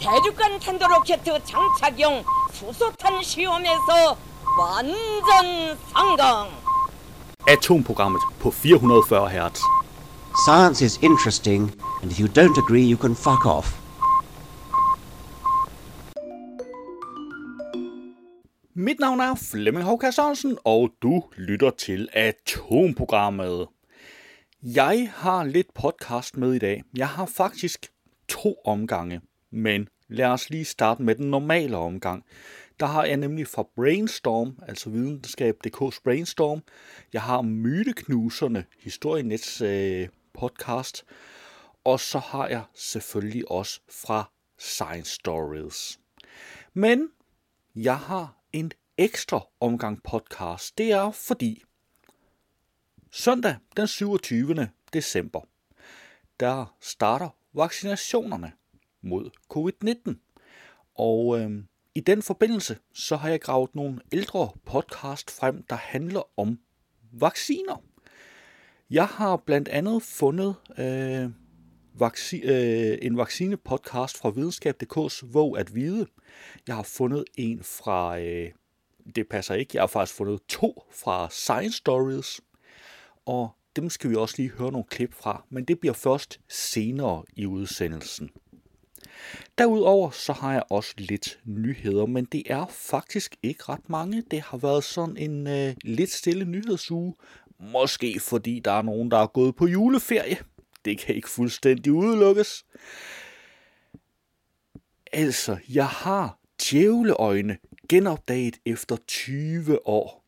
대륙간 탄도 로켓 장착용 수소탄 시험에서 완전 성공. Atomprogrammet på 440 Hz. Science is interesting, and if you don't agree, you can fuck off. Mit navn er Flemming Håg Kasselsen, og du lytter til Atomprogrammet. Jeg har lidt podcast med i dag. Jeg har faktisk 2 omgange, men lad os lige starte med den normale omgang. Der har jeg nemlig fra Brainstorm, altså videnskab.dk's Brainstorm. Jeg har Myteknuserne, Historienets podcast. Og så har jeg selvfølgelig også fra Science Stories. Men jeg har en ekstra omgang podcast. Det er fordi søndag den 27. december, der starter vaccinationerne mod covid-19. Og i den forbindelse, så har jeg gravet nogle ældre podcast frem, der handler om vacciner. Jeg har blandt andet fundet en vaccinepodcast fra videnskab.dk's Vågt at vide. Jeg har fundet en fra, det passer ikke, jeg har faktisk fundet 2 fra Science Stories. Og dem skal vi også lige høre nogle klip fra, men det bliver først senere i udsendelsen. Derudover så har jeg også lidt nyheder, men det er faktisk ikke ret mange. Det har været sådan en lidt stille nyhedsuge. Måske fordi der er nogen, der er gået på juleferie. Det kan ikke fuldstændig udelukkes. Altså, jeg har Tjæveløgne genopdaget efter 20 år.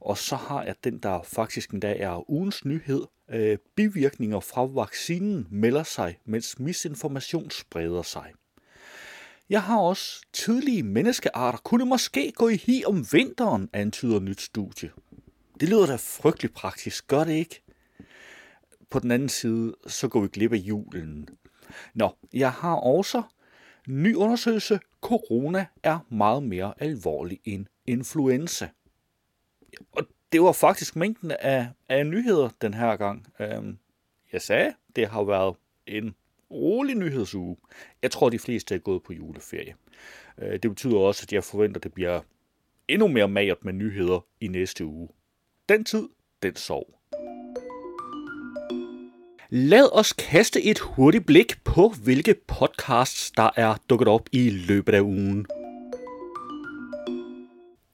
Og så har jeg den, der faktisk endda er ugens nyhed. Bivirkninger fra vaccinen melder sig, mens misinformation spreder sig. Jeg har også tidlige menneskearter kunne måske gå i hi om vinteren, antyder nyt studie. Det lyder da frygteligt praktisk, gør det ikke? På den anden side, så går vi glip af julen. Nå, jeg har også ny undersøgelse. Corona er meget mere alvorlig end influenza. Og det var faktisk mængden af nyheder den her gang. Jeg sagde, det har været en rolig nyhedsuge. Jeg tror, de fleste er gået på juleferie. Det betyder også, at jeg forventer, at det bliver endnu mere magert med nyheder i næste uge. Den tid, den sov. Lad os kaste et hurtigt blik på, hvilke podcasts, der er dukket op i løbet af ugen.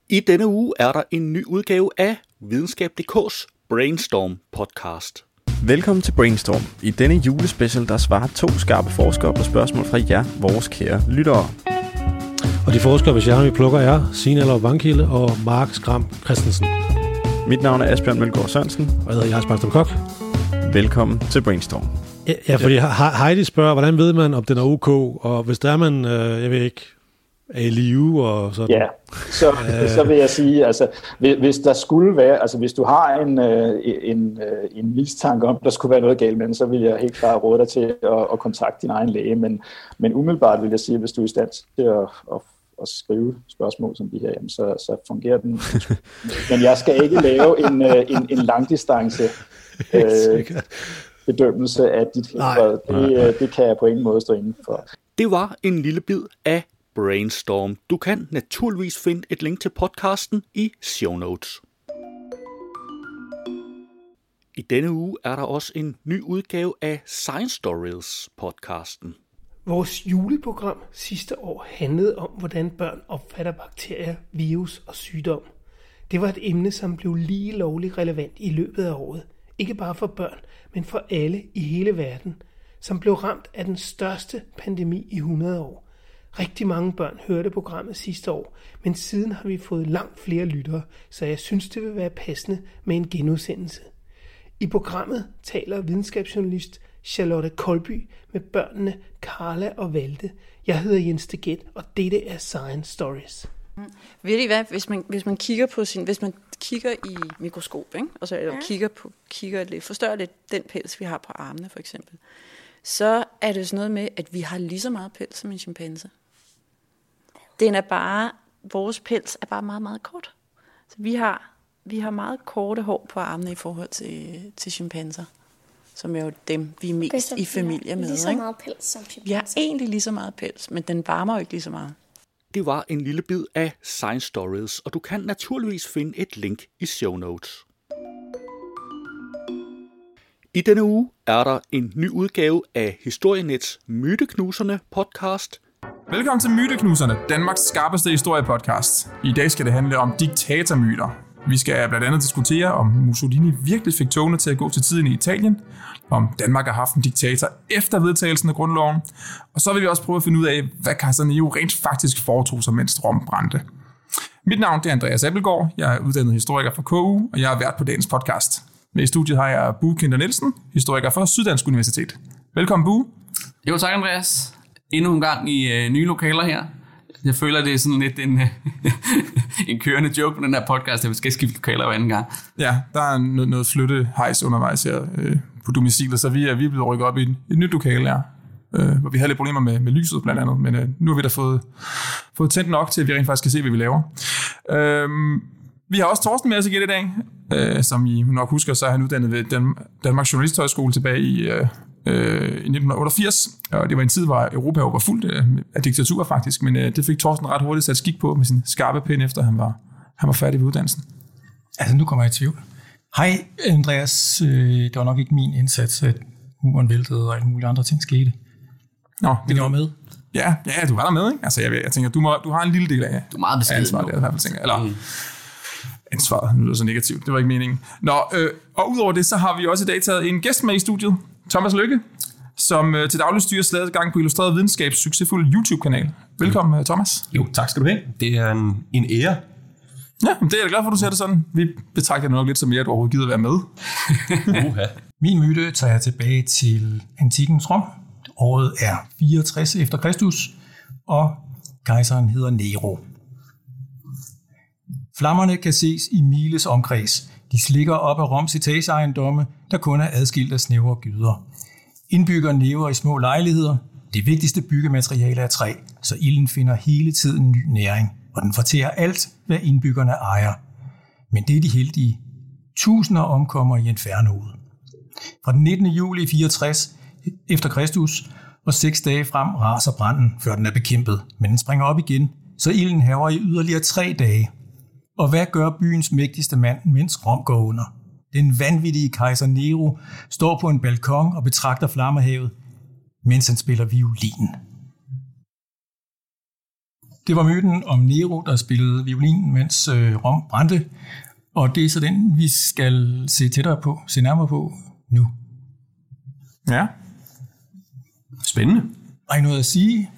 I denne uge er der en ny udgave af videnskab.dk's Brainstorm podcast. Velkommen til Brainstorm. I denne julespecial, der svarer 2 skarpe forskere på spørgsmål fra jer, vores kære lyttere. Og de forskere, hvis jeg plukker, er Signe Lav Hankilde og Mark Koska Christensen. Mit navn er Asbjørn Mølgaard Sørensen. Og jeg hedder Asbjørn Koch. Velkommen til Brainstorm. Ja, fordi Heidi spørger, hvordan ved man, om den er OK? Og hvis der er man, jeg ved ikke, er i live og sådan. Ja, så vil jeg sige, altså, hvis der skulle være, altså hvis du har en mistanke om, der skulle være noget galt med den, så vil jeg helt klart råde dig til at kontakte din egen læge, men umiddelbart vil jeg sige, hvis du er i stand til at skrive spørgsmål som de her, jamen, så fungerer den. Men jeg skal ikke lave en langdistance bedømmelse af dit helbred. Det kan jeg på ingen måde stå inden for. Det var en lille bid af Brainstorm. Du kan naturligvis finde et link til podcasten i show notes. I denne uge er der også en ny udgave af Science Stories podcasten. Vores juleprogram sidste år handlede om, hvordan børn opfatter bakterier, virus og sygdom. Det var et emne, som blev lige lovligt relevant i løbet af året. Ikke bare for børn, men for alle i hele verden, som blev ramt af den største pandemi i 100 år. Rigtig mange børn hørte programmet sidste år, men siden har vi fået langt flere lyttere, så jeg synes, det vil være passende med en genudsendelse. I programmet taler videnskabsjournalist Charlotte Kolby med børnene Carla og Valde. Jeg hedder Jens De Gæt, og dette er Science Stories. Ved I hvad, hvis man kigger på hvis man kigger i mikroskop, ikke? Altså, eller forstørrer lidt den pels, vi har på armene for eksempel, så er det sådan noget med, at vi har lige så meget pels som en chimpanse. Vores pels er bare meget, meget kort. Så vi har meget korte hår på armene i forhold til chimpanser. som er jo dem, vi er mest okay, så, i familie med. Lige så meget pels som chimpanser. Vi har egentlig lige så meget pels, men den varmer jo ikke lige så meget. Det var en lille bid af Science Stories, og du kan naturligvis finde et link i show notes. I denne uge er der en ny udgave af Historienets Myteknuserne podcast. Velkommen til Myteknuserne, Danmarks skarpeste historiepodcast. I dag skal det handle om diktatormyter. Vi skal blandt andet diskutere, om Mussolini virkelig fik togene til at gå til tiden i Italien, om Danmark har haft en diktator efter vedtagelsen af grundloven, og så vil vi også prøve at finde ud af, hvad kejser Nero rent faktisk foretog sig, mens Rom brændte. Mit navn er Andreas Appelgaard, jeg er uddannet historiker fra KU, og jeg er vært på dagens podcast. Med i studiet har jeg Bu Kinder Nielsen, historiker fra Syddansk Universitet. Velkommen, Bu. Jo, tak Andreas. Endnu en gang i nye lokaler her. Jeg føler, det er sådan lidt en kørende joke på den her podcast, at vi skal skifte lokaler hver anden gang. Ja, der er noget flyttehejs undervejs her på domiciler, så vi er blevet rykket op i et nyt lokale her, hvor vi havde lidt problemer med lyset blandt andet, men nu har vi da fået tændt nok til, at vi rent faktisk kan se, hvad vi laver. Vi har også Torsten med os igen i dag, som I nok husker, så er han uddannet ved Danmarks Journalisthøjskole tilbage i 1988, og det var en tid, hvor Europa var fuldt af diktaturer faktisk, men det fik Torsten ret hurtigt sat skik på med sin skarpe pind, efter han var færdig ved uddannelsen. Altså, nu kommer jeg i tvivl. Hej, Andreas. Det var nok ikke min indsats, at muren væltede og alle mulige andre ting skete. Nå, men jeg var med. Ja, du var der med, ikke? Altså, jeg tænker, du har en lille del af... Du er meget beskeden. Ja, det er i hvert fald, tænker jeg. Eller... Ansvaret, nu er det så negativt. Det var ikke meningen. Nå, og udover det, så har vi også i dag taget en gæst med i studiet. Thomas Lykke, som til daglig styrer sladegang på Illustreret Videnskabs succesfulde YouTube-kanal. Velkommen, Thomas. Jo, tak skal du have. Det er en ære. Ja, det er jeg glad for, du ser det sådan. Vi betragter det nok lidt som mere, at du overhovedet gider være med. Min myte tager jeg tilbage til antikkens Rom. Året er 64 efter Kristus, og kejseren hedder Nero. Flammerne kan ses i miles omkreds. De slikker op af Roms etageejendomme, der kun er adskilt af snævre gyder. Indbyggerne lever i små lejligheder. Det vigtigste byggemateriale er træ, så ilden finder hele tiden ny næring, og den fortærer alt, hvad indbyggerne ejer. Men det er de heldige. Tusinder omkommer i infernoet. Fra den 19. juli 64 efter Kristus og 6 dage frem raser branden, før den er bekæmpet, men den springer op igen, så ilden hærger i yderligere 3 dage. Og hvad gør byens mægtigste mand, mens Rom går under? Den vanvittige kejser Nero står på en balkon og betragter flammehavet, mens han spiller violin. Det var myten om Nero, der spillede violin, mens Rom brændte. Og det er så den, vi skal se nærmere på nu. Ja. Spændende. Er I noget at sige?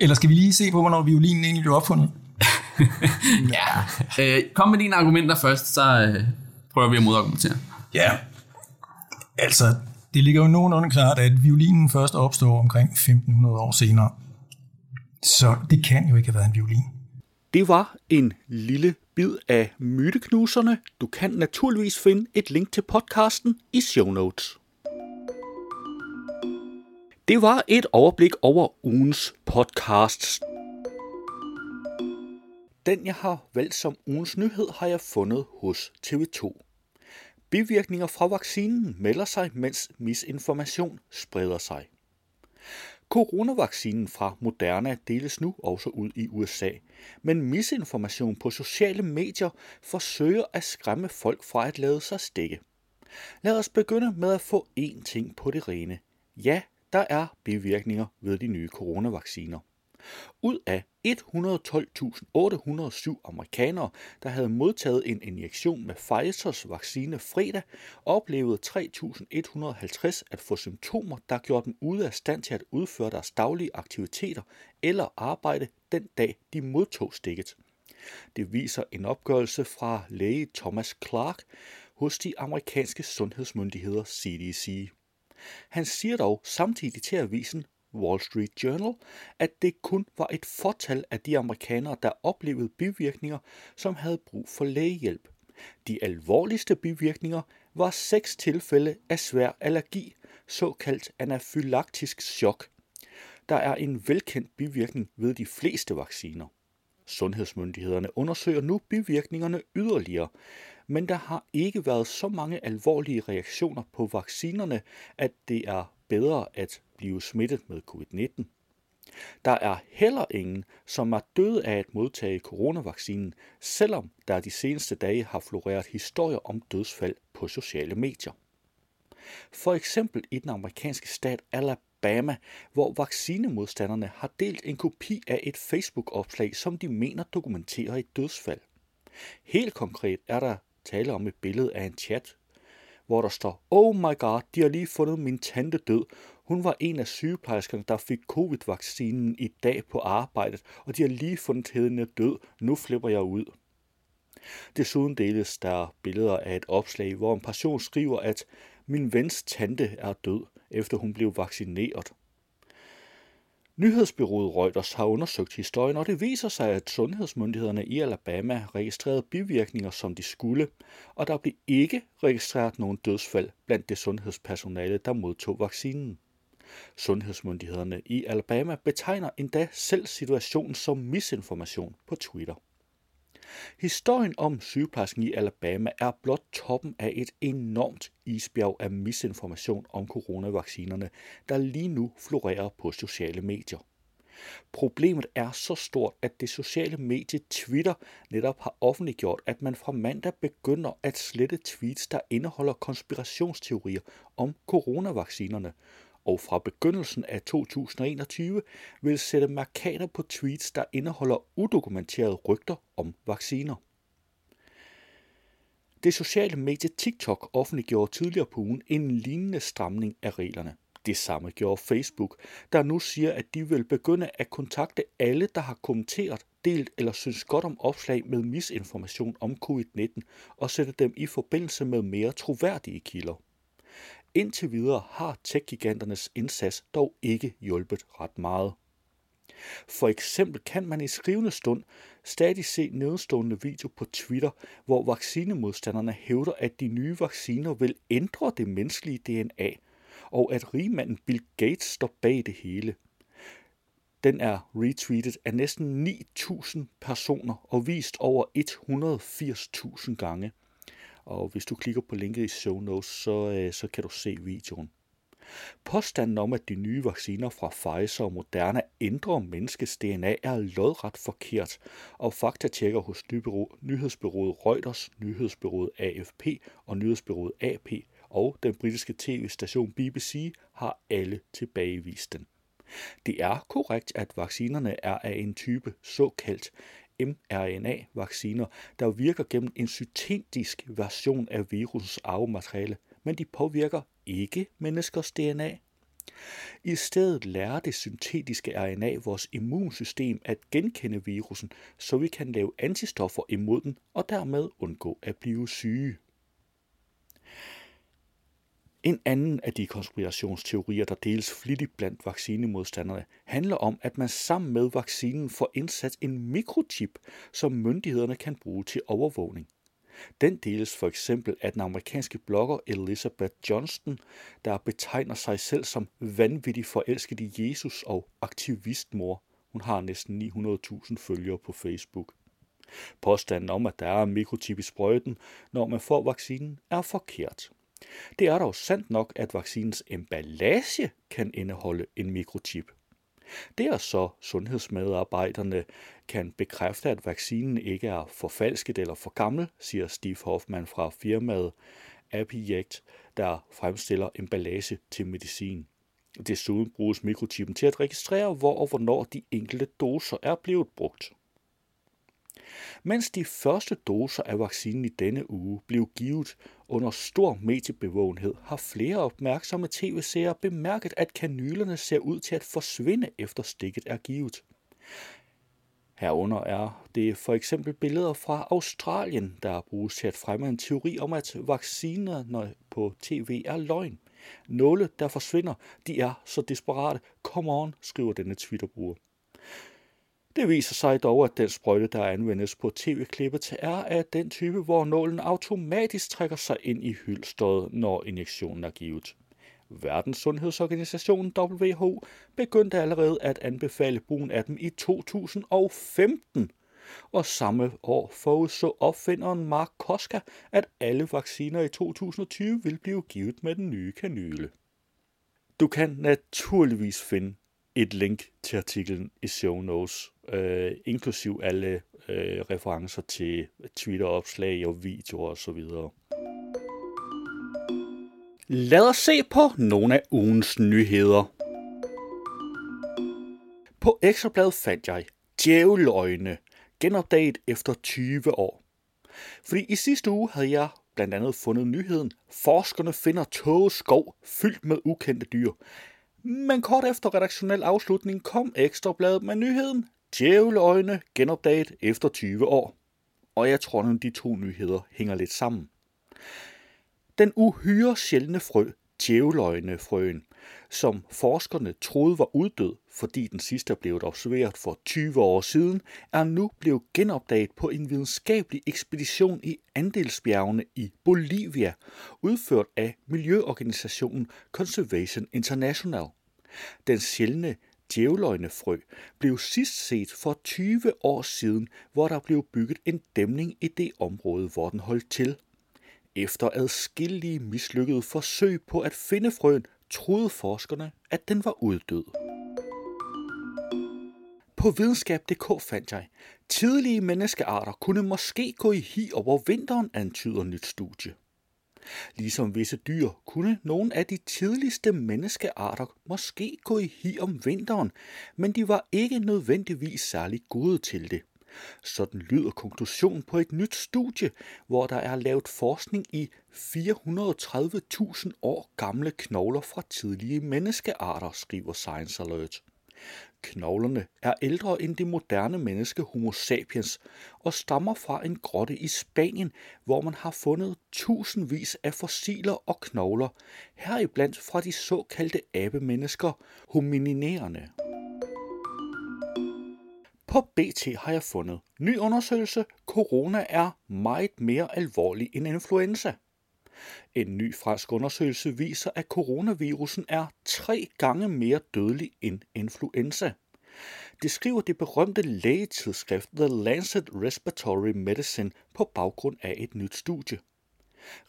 Eller skal vi lige se på, hvornår violinen egentlig blev opfundet? Ja. Kom med dine argumenter først, så prøver vi at modargumentere. Ja, altså det ligger jo nogenlunde klart, at violinen først opstår omkring 1500 år senere. Så det kan jo ikke have været en violin. Det var en lille bid af Myteknuserne. Du kan naturligvis finde et link til podcasten i show notes. Det var et overblik over ugens podcasts. Den, jeg har valgt som ugens nyhed, har jeg fundet hos TV2. Bivirkninger fra vaccinen melder sig, mens misinformation spreder sig. Coronavaccinen fra Moderna deles nu også ud i USA, men misinformation på sociale medier forsøger at skræmme folk fra at lade sig stikke. Lad os begynde med at få én ting på det rene. Ja, der er bivirkninger ved de nye coronavacciner. Ud af 112.807 amerikanere, der havde modtaget en injektion med Pfizers vaccine fredag, oplevede 3.150 at få symptomer, der gjorde dem ude af stand til at udføre deres daglige aktiviteter eller arbejde den dag, de modtog stikket. Det viser en opgørelse fra læge Thomas Clark hos de amerikanske sundhedsmyndigheder CDC. Han siger dog samtidig til avisen Wall Street Journal, at det kun var et fortal af de amerikanere, der oplevede bivirkninger, som havde brug for lægehjælp. De alvorligste bivirkninger var 6 tilfælde af svær allergi, såkaldt anafylaktisk chok. Der er en velkendt bivirkning ved de fleste vacciner. Sundhedsmyndighederne undersøger nu bivirkningerne yderligere, men der har ikke været så mange alvorlige reaktioner på vaccinerne, at det er bedre at blive smittet med covid-19. Der er heller ingen, som er døde af at modtage coronavaccinen, selvom der de seneste dage har floreret historier om dødsfald på sociale medier. For eksempel i den amerikanske stat Alabama, hvor vaccinemodstanderne har delt en kopi af et Facebook-opslag, som de mener dokumenterer et dødsfald. Helt konkret er der tale om et billede af en chat, hvor der står, "Oh my god, de har lige fundet min tante død. Hun var en af sygeplejerskerne, der fik covid-vaccinen i dag på arbejdet, og de har lige fundet hende død. Nu flipper jeg ud." Desuden deles der billeder af et opslag, hvor en person skriver, at "min vens tante er død, efter hun blev vaccineret." Nyhedsbyrået Reuters har undersøgt historien, og det viser sig, at sundhedsmyndighederne i Alabama registrerede bivirkninger, som de skulle, og der blev ikke registreret nogen dødsfald blandt det sundhedspersonale, der modtog vaccinen. Sundhedsmyndighederne i Alabama betegner endda selv situationen som misinformation på Twitter. Historien om sygeplejersken i Alabama er blot toppen af et enormt isbjerg af misinformation om coronavaccinerne, der lige nu florerer på sociale medier. Problemet er så stort, at det sociale medie Twitter netop har offentliggjort, at man fra mandag begynder at slette tweets, der indeholder konspirationsteorier om coronavaccinerne, og fra begyndelsen af 2021 vil sætte markader på tweets, der indeholder udokumenterede rygter om vacciner. Det sociale medie TikTok offentliggjorde tidligere på ugen en lignende stramning af reglerne. Det samme gjorde Facebook, der nu siger, at de vil begynde at kontakte alle, der har kommenteret, delt eller synes godt om opslag med misinformation om covid-19, og sætte dem i forbindelse med mere troværdige kilder. Indtil videre har tech-giganternes indsats dog ikke hjulpet ret meget. For eksempel kan man i skrivende stund stadig se nedstående video på Twitter, hvor vaccinemodstanderne hævder, at de nye vacciner vil ændre det menneskelige DNA, og at rigmanden Bill Gates står bag det hele. Den er retweetet af næsten 9.000 personer og vist over 180.000 gange. Og hvis du klikker på linket i show notes, så kan du se videoen. Påstanden om, at de nye vacciner fra Pfizer og Moderna ændrer menneskets DNA, er lodret forkert, og faktatjekker hos nyhedsbyrået Reuters, nyhedsbyrået AFP og nyhedsbyrået AP og den britiske tv-station BBC har alle tilbagevist den. Det er korrekt, at vaccinerne er af en type såkaldt mRNA-vacciner, der virker gennem en syntetisk version af virusens arvemateriale, men de påvirker ikke menneskers DNA. I stedet lærer det syntetiske RNA vores immunsystem at genkende virussen, så vi kan lave antistoffer imod den og dermed undgå at blive syge. En anden af de konspirationsteorier, der deles flittigt blandt vaccinemodstanderne, handler om, at man sammen med vaccinen får indsat en mikrochip, som myndighederne kan bruge til overvågning. Den deles for eksempel af den amerikanske blogger Elizabeth Johnston, der betegner sig selv som vanvittig forelsket i Jesus og aktivistmor. Hun har næsten 900.000 følgere på Facebook. Påstanden om, at der er en mikrochip i sprøjten, når man får vaccinen, er forkert. Det er dog sandt nok, at vaccinens emballage kan indeholde en mikrochip. Det er så, sundhedsmedarbejderne kan bekræfte, at vaccinen ikke er forfalsket eller for gammel, siger Steve Hoffman fra firmaet ApiJect, der fremstiller emballage til medicin. Desuden bruges mikrochippen til at registrere, hvor og hvornår de enkelte doser er blevet brugt. Mens de første doser af vaccinen i denne uge blev givet under stor mediebevågenhed, har flere opmærksomme tv-seere bemærket, at kanylerne ser ud til at forsvinde efter stikket er givet. Herunder er det for eksempel billeder fra Australien, der bruges til at fremme en teori om, at vaccinerne på tv er løgn. Nåle, der forsvinder, de er så desperate. Come on, skriver denne Twitter-bruger. Det viser sig dog, at den sprøjte, der anvendes på tv-klippet, er af den type, hvor nålen automatisk trækker sig ind i hylsteret, når injektionen er givet. Verdens Sundhedsorganisationen WHO begyndte allerede at anbefale brugen af dem i 2015, og samme år forudså opfinderen Mark Koska, at alle vacciner i 2020 vil blive givet med den nye kanyle. Du kan naturligvis finde et link til artiklen i show notes, inklusiv alle referencer til Twitter-opslag og videoer osv. Lad os se på nogle af ugens nyheder. På Ekstrabladet fandt jeg Djæveløgne, genopdaget efter 20 år. Fordi i sidste uge havde jeg blandt andet fundet nyheden, forskerne finder tågeskov fyldt med ukendte dyr. Men kort efter redaktionel afslutning kom Ekstrabladet med nyheden, Djæveløgne, genopdaget efter 20 år. Og jeg tror, at de to nyheder hænger lidt sammen. Den uhyre sjældne frø, djæveløgnefrøen, som forskerne troede var uddød, fordi den sidste blev observeret for 20 år siden, er nu blevet genopdaget på en videnskabelig ekspedition i Andesbjergene i Bolivia, udført af miljøorganisationen Conservation International. Den sjældne djæveløgnefrø blev sidst set for 20 år siden, hvor der blev bygget en dæmning i det område, hvor den holdt til. Efter adskillige mislykkede forsøg på at finde frøen, troede forskerne, at den var uddød. På videnskab.dk fandt jeg, tidlige menneskearter kunne måske gå i hi over vinteren, antyder nyt studie. Ligesom visse dyr kunne nogle af de tidligste menneskearter måske gå i hi om vinteren, men de var ikke nødvendigvis særlig gode til det. Sådan lyder konklusionen på et nyt studie, hvor der er lavet forskning i 430.000 år gamle knogler fra tidlige menneskearter, skriver Science Alert. Knoglerne er ældre end det moderne menneske Homo sapiens og stammer fra en grotte i Spanien, hvor man har fundet tusindvis af fossiler og knogler, heriblandt fra de såkaldte abemennesker, homininerende. På BT har jeg fundet ny undersøgelse, corona er meget mere alvorlig end influenza. En ny fransk undersøgelse viser, at coronavirusen er 3 gange mere dødelig end influenza. Det skriver det berømte lægetidsskrift The Lancet Respiratory Medicine på baggrund af et nyt studie.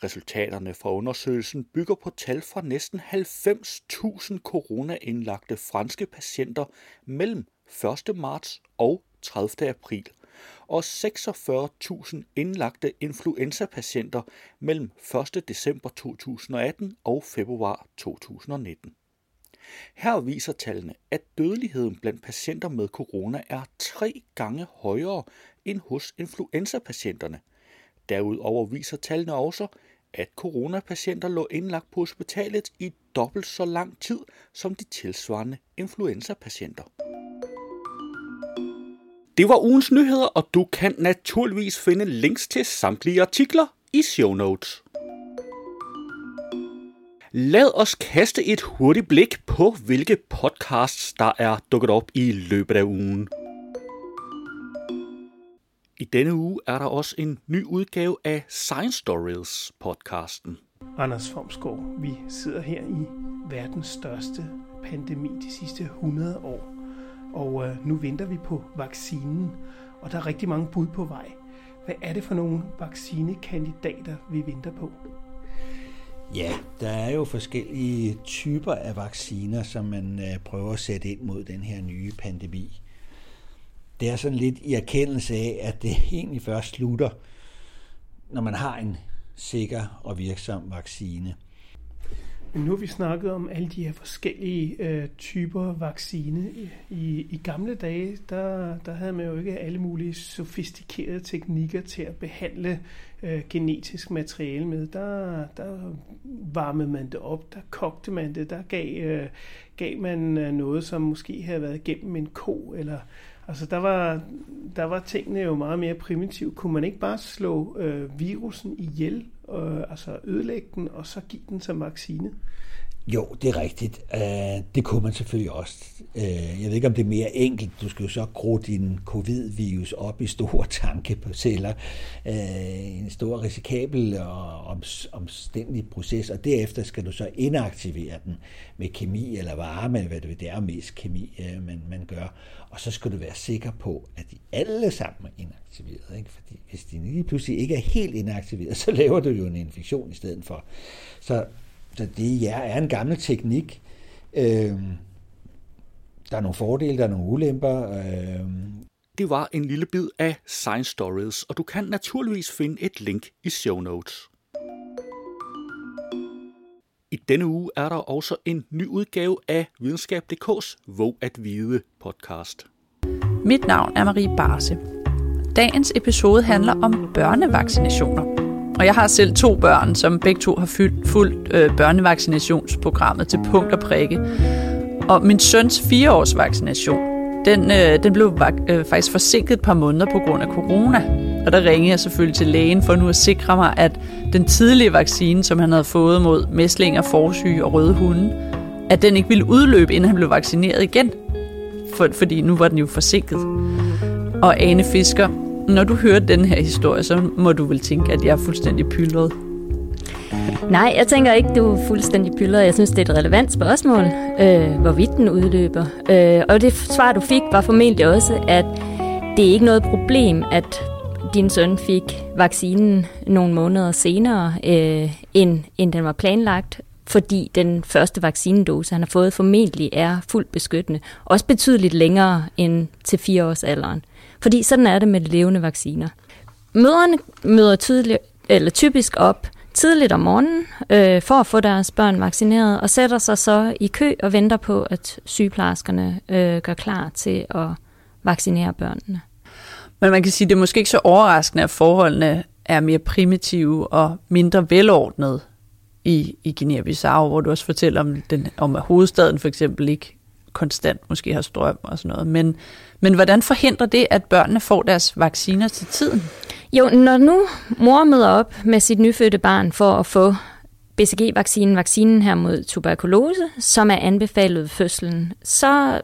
Resultaterne fra undersøgelsen bygger på tal fra næsten 90.000 coronaindlagte franske patienter mellem 1. marts og 30. april, og 46.000 indlagte influenzapatienter mellem 1. december 2018 og februar 2019. Her viser tallene, at dødeligheden blandt patienter med corona er 3 gange højere end hos influenzapatienterne. Derudover viser tallene også, at coronapatienter lå indlagt på hospitalet i dobbelt så lang tid som de tilsvarende influenzapatienter. Det var ugens nyheder, og du kan naturligvis finde links til samtlige artikler i show notes. Lad os kaste et hurtigt blik på, hvilke podcasts, der er dukket op i løbet af ugen. I denne uge er der også en ny udgave af Science Stories podcasten. Anders Fomsgaard, vi sidder her i verdens største pandemi de sidste 100 år. Og nu venter vi på vaccinen, og der er rigtig mange bud på vej. Hvad er det for nogle vaccinekandidater, vi venter på? Ja, der er jo forskellige typer af vacciner, som man prøver at sætte ind mod den her nye pandemi. Det er sådan lidt i erkendelse af, at det egentlig først slutter, når man har en sikker og virksom vaccine. Men nu har vi snakket om alle de her forskellige typer vaccine. I gamle dage, der havde man jo ikke alle mulige sofistikerede teknikker til at behandle genetisk materiale med. Der varmede man det op, der kogte man det, der gav man noget, som måske havde været gennem en ko. Eller, altså der var tingene jo meget mere primitive. Kunne man ikke bare slå virussen ihjel? Altså ødelægge den, og så give den som vaccine? Jo, det er rigtigt. Det kunne man selvfølgelig også. Jeg ved ikke, om det er mere enkelt. Du skal jo så gro din covid-virus op i store tankeparceller. En stor risikabel og omstændig proces, og derefter skal du så inaktivere den med kemi eller varme, eller hvad det er mest kemi, man gør. Og så skal du være sikker på, at de alle sammen er inaktiveret. Ikke? Fordi hvis de lige pludselig ikke er helt inaktiveret, så laver du jo en infektion i stedet for. Så det er en gammel teknik. Der er nogle fordele, der er nogle ulemper. Det var en lille bid af Science Stories, og du kan naturligvis finde et link i show notes. I denne uge er der også en ny udgave af videnskab.dk's Vågt at vide podcast. Mit navn er Marie Barse. Dagens episode handler om børnevaccinationer. Og jeg har selv 2 børn, som begge 2 har fulgt børnevaccinationsprogrammet til punkt og prikke. Og min søns 4-års vaccination, den blev faktisk forsinket et par måneder på grund af corona. Og der ringede jeg selvfølgelig til lægen for nu at sikre mig, at den tidlige vaccine, som han havde fået mod mæslinger, forsyge og røde hunde, at den ikke ville udløbe, inden han blev vaccineret igen. Fordi nu var den jo forsinket. Og Ane Fisker, når du hører den her historie, så må du vel tænke, at jeg er fuldstændig pyldret. Nej, jeg tænker ikke, du er fuldstændig pyldret. Jeg synes, det er et relevant spørgsmål, hvorvidt den udløber. Og det svar, du fik, var formentlig også, at det er ikke noget problem, at din søn fik vaccinen nogle måneder senere, end den var planlagt, fordi den første vaccinedose, han har fået, formentlig er fuldt beskyttende. Også betydeligt længere end til 4-årsalderen. Fordi sådan er det med levende vacciner. Mødrene møder typisk op tidligt om morgenen for at få deres børn vaccineret, og sætter sig så i kø og venter på, at sygeplejerskerne gør klar til at vaccinere børnene. Men man kan sige, at det er måske ikke så overraskende, at forholdene er mere primitive og mindre velordnet i Guinea-Bissau, hvor du også fortæller om at hovedstaden for eksempel ikke konstant måske har strøm og sådan noget. Men hvordan forhindrer det, at børnene får deres vacciner til tiden? Jo, når nu mor møder op med sit nyfødte barn for at få BCG-vaccinen, vaccinen her mod tuberkulose, som er anbefalet ved fødslen, så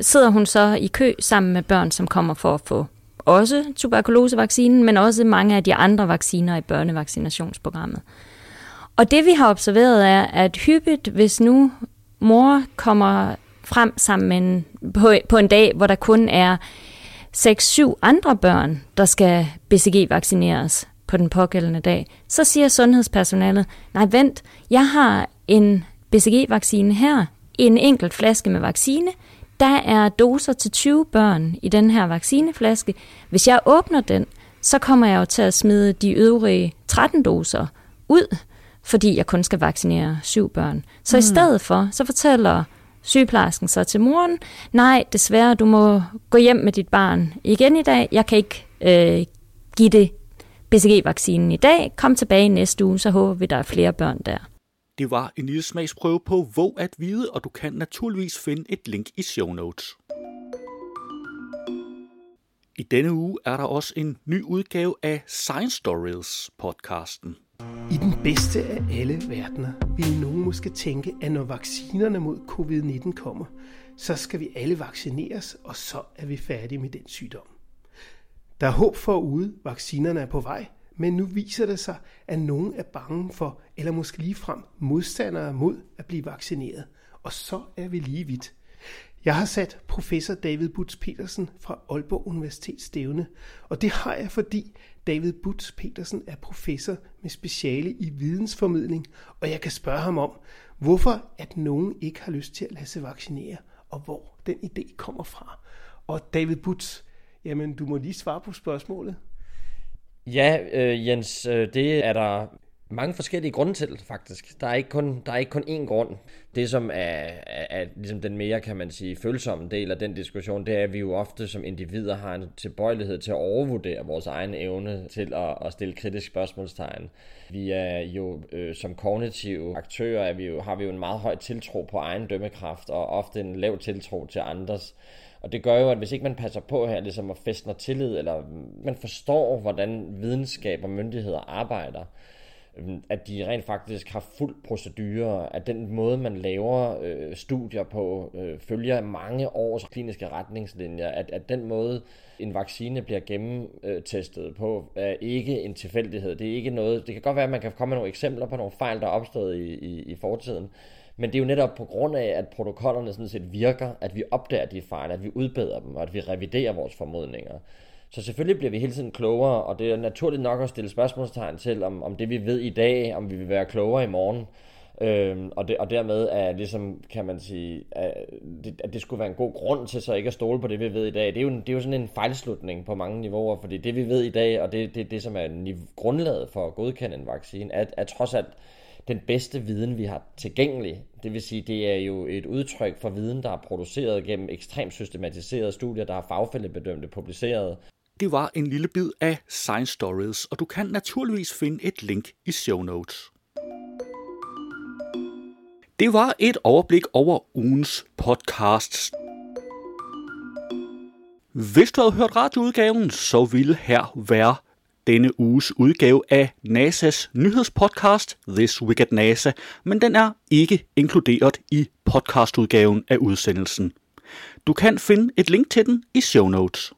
sidder hun så i kø sammen med børn, som kommer for at få også tuberkulosevaccinen, men også mange af de andre vacciner i børnevaccinationsprogrammet. Og det vi har observeret er, at hyppigt, hvis nu mor kommer frem sammen på en dag, hvor der kun er 6-7 andre børn, der skal BCG-vaccineres på den pågældende dag, så siger sundhedspersonalet, nej vent, jeg har en BCG-vaccine her, en enkelt flaske med vaccine, der er doser til 20 børn i den her vaccineflaske. Hvis jeg åbner den, så kommer jeg jo til at smide de øvrige 13 doser ud, fordi jeg kun skal vaccinere 7 børn. Så i stedet for, så fortæller sygeplejersken så til moren, nej, desværre, du må gå hjem med dit barn igen i dag. Jeg kan ikke give det BCG-vaccinen i dag. Kom tilbage næste uge, så håber vi, der er flere børn der. Det var en lille smagsprøve på Våg at vide, og du kan naturligvis finde et link i show notes. I denne uge er der også en ny udgave af Science Stories podcasten. I den bedste af alle verdener vil nogen måske tænke, at når vaccinerne mod covid-19 kommer, så skal vi alle vaccineres, og så er vi færdige med den sygdom. Der er håb forude, vaccinerne er på vej, men nu viser det sig, at nogen er bange for, eller måske ligefrem modstandere mod at blive vaccineret, og så er vi lige vidt. Jeg har sat professor David Budtz Pedersen fra Aalborg Universitet stævne, og det har jeg, fordi David Budtz Pedersen er professor med speciale i vidensformidling, og jeg kan spørge ham om, hvorfor at nogen ikke har lyst til at lade sig vaccinere, og hvor den idé kommer fra. Og David Budtz, jamen du må lige svare på spørgsmålet. Ja, Jens, det er der mange forskellige grunde til, faktisk. Der er ikke kun én grund. Det, som er ligesom den mere, kan man sige, følsomme del af den diskussion, det er, at vi jo ofte som individer har en tilbøjelighed til at overvurdere vores egen evne til at stille kritisk spørgsmålstegn. Vi er jo som kognitive aktører, har vi jo en meget høj tiltro på egen dømmekraft, og ofte en lav tiltro til andres. Og det gør jo, at hvis ikke man passer på her, ligesom at fæstner tillid, eller man forstår, hvordan videnskab og myndigheder arbejder, at de rent faktisk har fuld procedure, at den måde, man laver studier på, følger mange års kliniske retningslinjer, at den måde, en vaccine bliver gennemtestet på, er ikke en tilfældighed. Det er ikke noget, det kan godt være, at man kan komme med nogle eksempler på nogle fejl, der er opstået i fortiden, men det er jo netop på grund af, at protokollerne sådan set virker, at vi opdager de fejl, at vi udbedrer dem, og at vi reviderer vores formodninger. Så selvfølgelig bliver vi hele tiden klogere, og det er naturligt nok at stille spørgsmålstegn til, om det vi ved i dag, om vi vil være klogere i morgen. Og dermed er ligesom, kan man sige, at det skulle være en god grund til så ikke at stole på det, vi ved i dag. Det er jo sådan en fejlslutning på mange niveauer, fordi det vi ved i dag, og det som er grundlaget for at godkende en vaccine, er trods alt den bedste viden, vi har tilgængelig. Det vil sige, det er jo et udtryk for viden, der er produceret gennem ekstremt systematiserede studier, der er fagfællebedømte publiceret. Det var en lille bid af Science Stories, og du kan naturligvis finde et link i show notes. Det var et overblik over ugens podcasts. Hvis du havde hørt radioudgaven, så ville her være denne uges udgave af NASA's nyhedspodcast, This Week at NASA, men den er ikke inkluderet i podcastudgaven af udsendelsen. Du kan finde et link til den i show notes.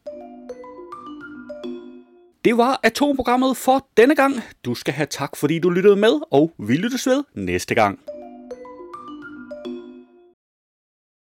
Det var Atomprogrammet for denne gang. Du skal have tak, fordi du lyttede med, og vi lyttes ved næste gang.